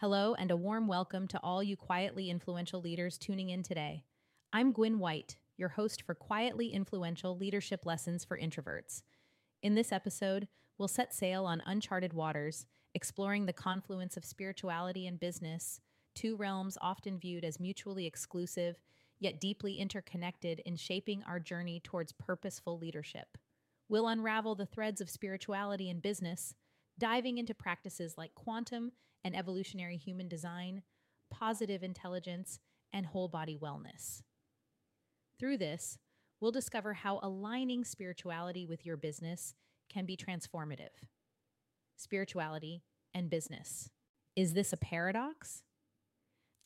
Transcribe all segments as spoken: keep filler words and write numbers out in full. Hello and a warm welcome to all you Quietly Influential leaders tuning in today. I'm Gwynne White, your host for Quietly Influential Leadership Lessons for Introverts. In this episode, we'll set sail on uncharted waters, exploring the confluence of spirituality and business, two realms often viewed as mutually exclusive, yet deeply interconnected in shaping our journey towards purposeful leadership. We'll unravel the threads of spirituality and business, diving into practices like quantum and evolutionary human design, positive intelligence, and whole-body wellness. Through this, we'll discover how aligning spirituality with your business can be transformative. Spirituality and business. Is this a paradox?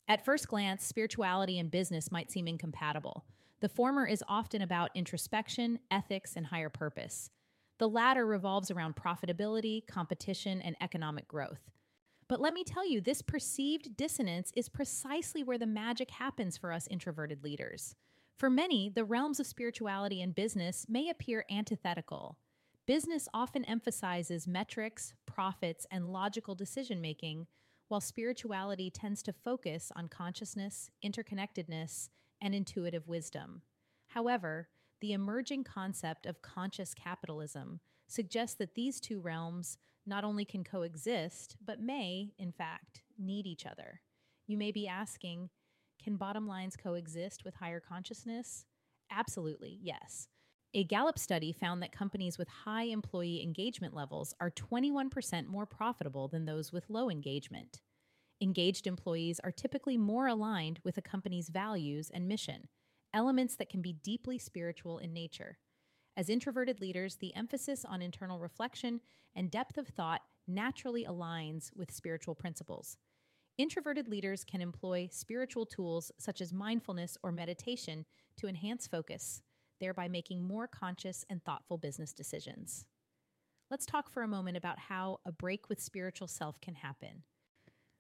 At first glance, spirituality and business might seem incompatible. The former is often about introspection, ethics, and higher purpose. The latter revolves around profitability, competition, and economic growth. But let me tell you, this perceived dissonance is precisely where the magic happens for us introverted leaders. For many, the realms of spirituality and business may appear antithetical. Business often emphasizes metrics, profits, and logical decision-making, while spirituality tends to focus on consciousness, interconnectedness, and intuitive wisdom. However, the emerging concept of conscious capitalism suggests that these two realms not only can coexist, but may, in fact, need each other. You may be asking, can bottom lines coexist with higher consciousness? Absolutely, yes. A Gallup study found that companies with high employee engagement levels are twenty-one percent more profitable than those with low engagement. Engaged employees are typically more aligned with a company's values and mission, elements that can be deeply spiritual in nature. As introverted leaders, the emphasis on internal reflection and depth of thought naturally aligns with spiritual principles. Introverted leaders can employ spiritual tools such as mindfulness or meditation to enhance focus, thereby making more conscious and thoughtful business decisions. Let's talk for a moment about how a break with spiritual self can happen.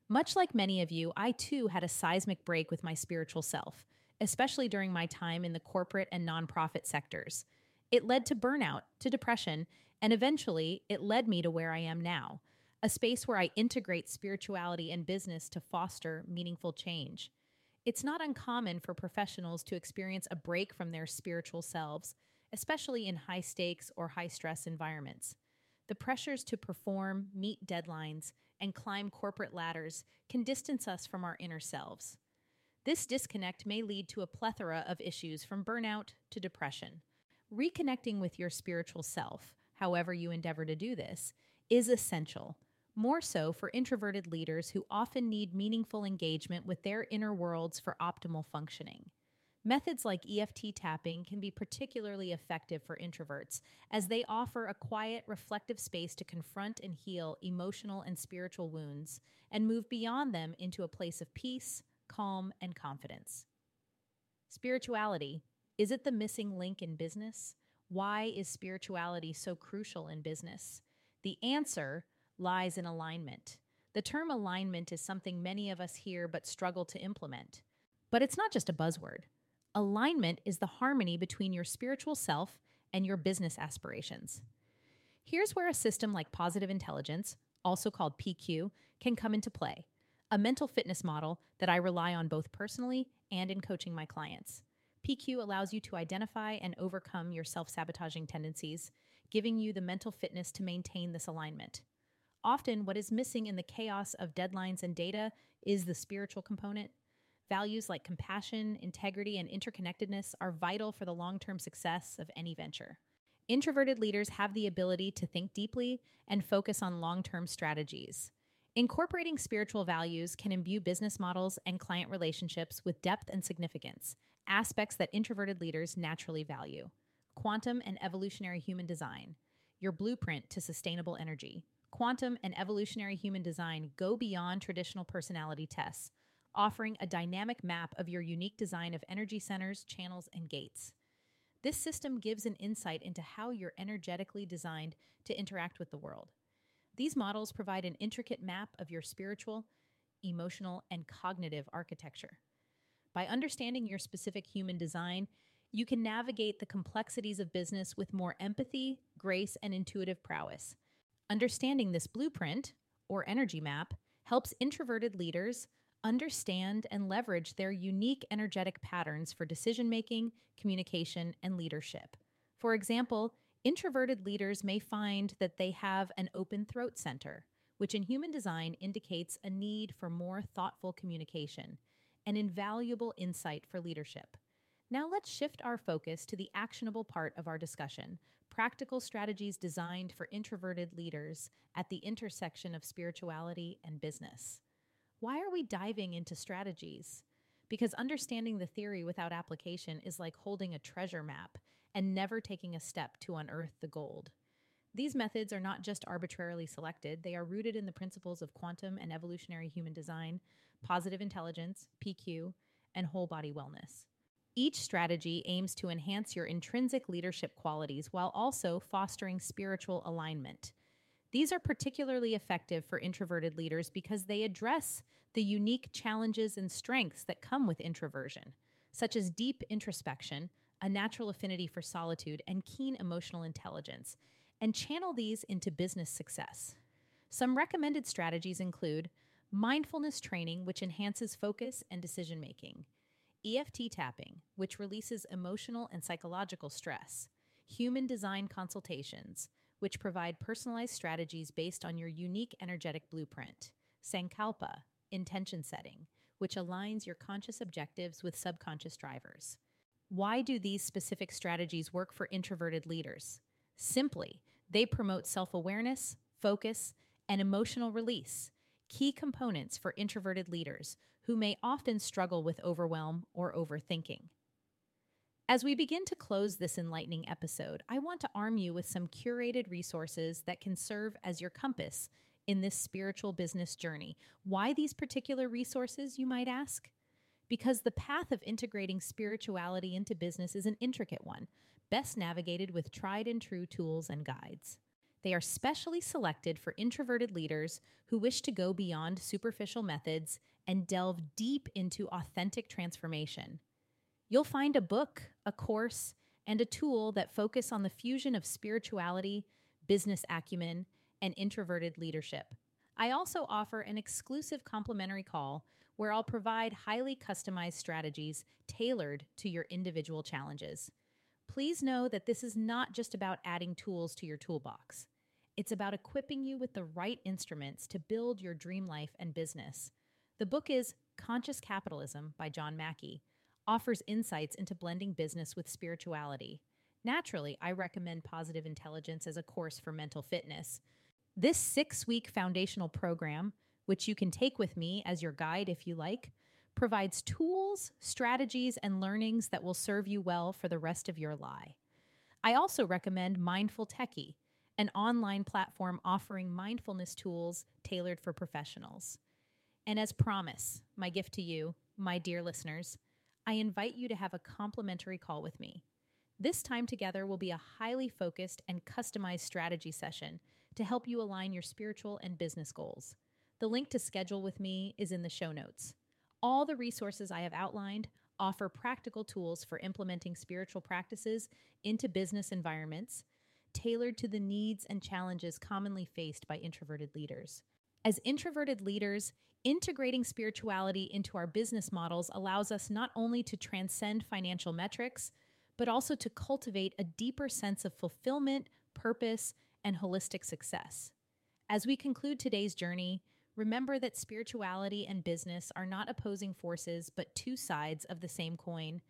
Much like many of you, I too had a seismic break with my spiritual self, especially during my time in the corporate and nonprofit sectors. It led to burnout, to depression, and eventually it led me to where I am now, a space where I integrate spirituality and business to foster meaningful change. It's not uncommon for professionals to experience a break from their spiritual selves, especially in high stakes or high stress environments. The pressures to perform, meet deadlines, and climb corporate ladders can distance us from our inner selves. This disconnect may lead to a plethora of issues from burnout to depression. Reconnecting with your spiritual self, however you endeavor to do this, is essential, more so for introverted leaders who often need meaningful engagement with their inner worlds for optimal functioning. Methods like E F T tapping can be particularly effective for introverts, as they offer a quiet, reflective space to confront and heal emotional and spiritual wounds and move beyond them into a place of peace, calm, and confidence. Spirituality. Is it the missing link in business? Why is spirituality so crucial in business? The answer lies in alignment. The term alignment is something many of us hear but struggle to implement. But it's not just a buzzword. Alignment is the harmony between your spiritual self and your business aspirations. Here's where a system like positive intelligence, also called P Q, can come into play, a mental fitness model that I rely on both personally and in coaching my clients. P Q allows you to identify and overcome your self-sabotaging tendencies, giving you the mental fitness to maintain this alignment. Often, what is missing in the chaos of deadlines and data is the spiritual component. Values like compassion, integrity, and interconnectedness are vital for the long-term success of any venture. Introverted leaders have the ability to think deeply and focus on long-term strategies. Incorporating spiritual values can imbue business models and client relationships with depth and significance, aspects that introverted leaders naturally value. Quantum and evolutionary human design, your blueprint to sustainable energy. Quantum and evolutionary human design go beyond traditional personality tests, offering a dynamic map of your unique design of energy centers, channels, and gates. This system gives an insight into how you're energetically designed to interact with the world. These models provide an intricate map of your spiritual, emotional, and cognitive architecture. By understanding your specific human design, you can navigate the complexities of business with more empathy, grace, and intuitive prowess. Understanding this blueprint, or energy map, helps introverted leaders understand and leverage their unique energetic patterns for decision-making, communication, and leadership. For example, introverted leaders may find that they have an open throat center, which in human design indicates a need for more thoughtful communication, an invaluable insight for leadership. Now let's shift our focus to the actionable part of our discussion, practical strategies designed for introverted leaders at the intersection of spirituality and business. Why are we diving into strategies? Because understanding the theory without application is like holding a treasure map and never taking a step to unearth the gold. These methods are not just arbitrarily selected, they are rooted in the principles of quantum and evolutionary human design, positive intelligence, P Q, and whole body wellness. Each strategy aims to enhance your intrinsic leadership qualities while also fostering spiritual alignment. These are particularly effective for introverted leaders because they address the unique challenges and strengths that come with introversion, such as deep introspection, a natural affinity for solitude, and keen emotional intelligence, and channel these into business success. Some recommended strategies include mindfulness training, which enhances focus and decision-making, E F T tapping, which releases emotional and psychological stress, human design consultations, which provide personalized strategies based on your unique energetic blueprint, Sankalpa, intention setting, which aligns your conscious objectives with subconscious drivers. Why do these specific strategies work for introverted leaders? Simply, they promote self-awareness, focus, and emotional release, key components for introverted leaders who may often struggle with overwhelm or overthinking. As we begin to close this enlightening episode, I want to arm you with some curated resources that can serve as your compass in this spiritual business journey. Why these particular resources, you might ask? Because the path of integrating spirituality into business is an intricate one, best navigated with tried and true tools and guides. They are specially selected for introverted leaders who wish to go beyond superficial methods and delve deep into authentic transformation. You'll find a book, a course, and a tool that focus on the fusion of spirituality, business acumen, and introverted leadership. I also offer an exclusive complimentary call where I'll provide highly customized strategies tailored to your individual challenges. Please know that this is not just about adding tools to your toolbox. It's about equipping you with the right instruments to build your dream life and business. The book is Conscious Capitalism by John Mackey, offers insights into blending business with spirituality. Naturally, I recommend Positive Intelligence as a course for mental fitness. This six-week foundational program, which you can take with me as your guide if you like, provides tools, strategies, and learnings that will serve you well for the rest of your life. I also recommend Mindful Techie, an online platform offering mindfulness tools tailored for professionals. And as promised, my gift to you, my dear listeners, I invite you to have a complimentary call with me. This time together will be a highly focused and customized strategy session to help you align your spiritual and business goals. The link to schedule with me is in the show notes. All the resources I have outlined offer practical tools for implementing spiritual practices into business environments, tailored to the needs and challenges commonly faced by introverted leaders. As introverted leaders, integrating spirituality into our business models allows us not only to transcend financial metrics, but also to cultivate a deeper sense of fulfillment, purpose, and holistic success. As we conclude today's journey, remember that spirituality and business are not opposing forces, but two sides of the same coin.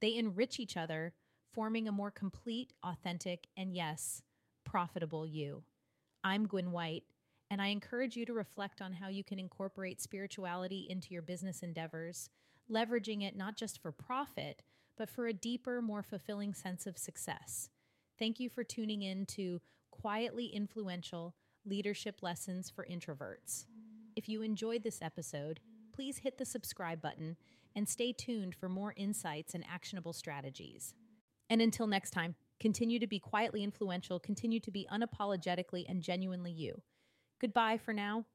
They enrich each other, forming a more complete, authentic, and yes, profitable you. I'm Gwynne White, and I encourage you to reflect on how you can incorporate spirituality into your business endeavors, leveraging it not just for profit, but for a deeper, more fulfilling sense of success. Thank you for tuning in to Quietly Influential Leadership Lessons for Introverts. If you enjoyed this episode, please hit the subscribe button and stay tuned for more insights and actionable strategies. And until next time, continue to be quietly influential, continue to be unapologetically and genuinely you. Goodbye for now.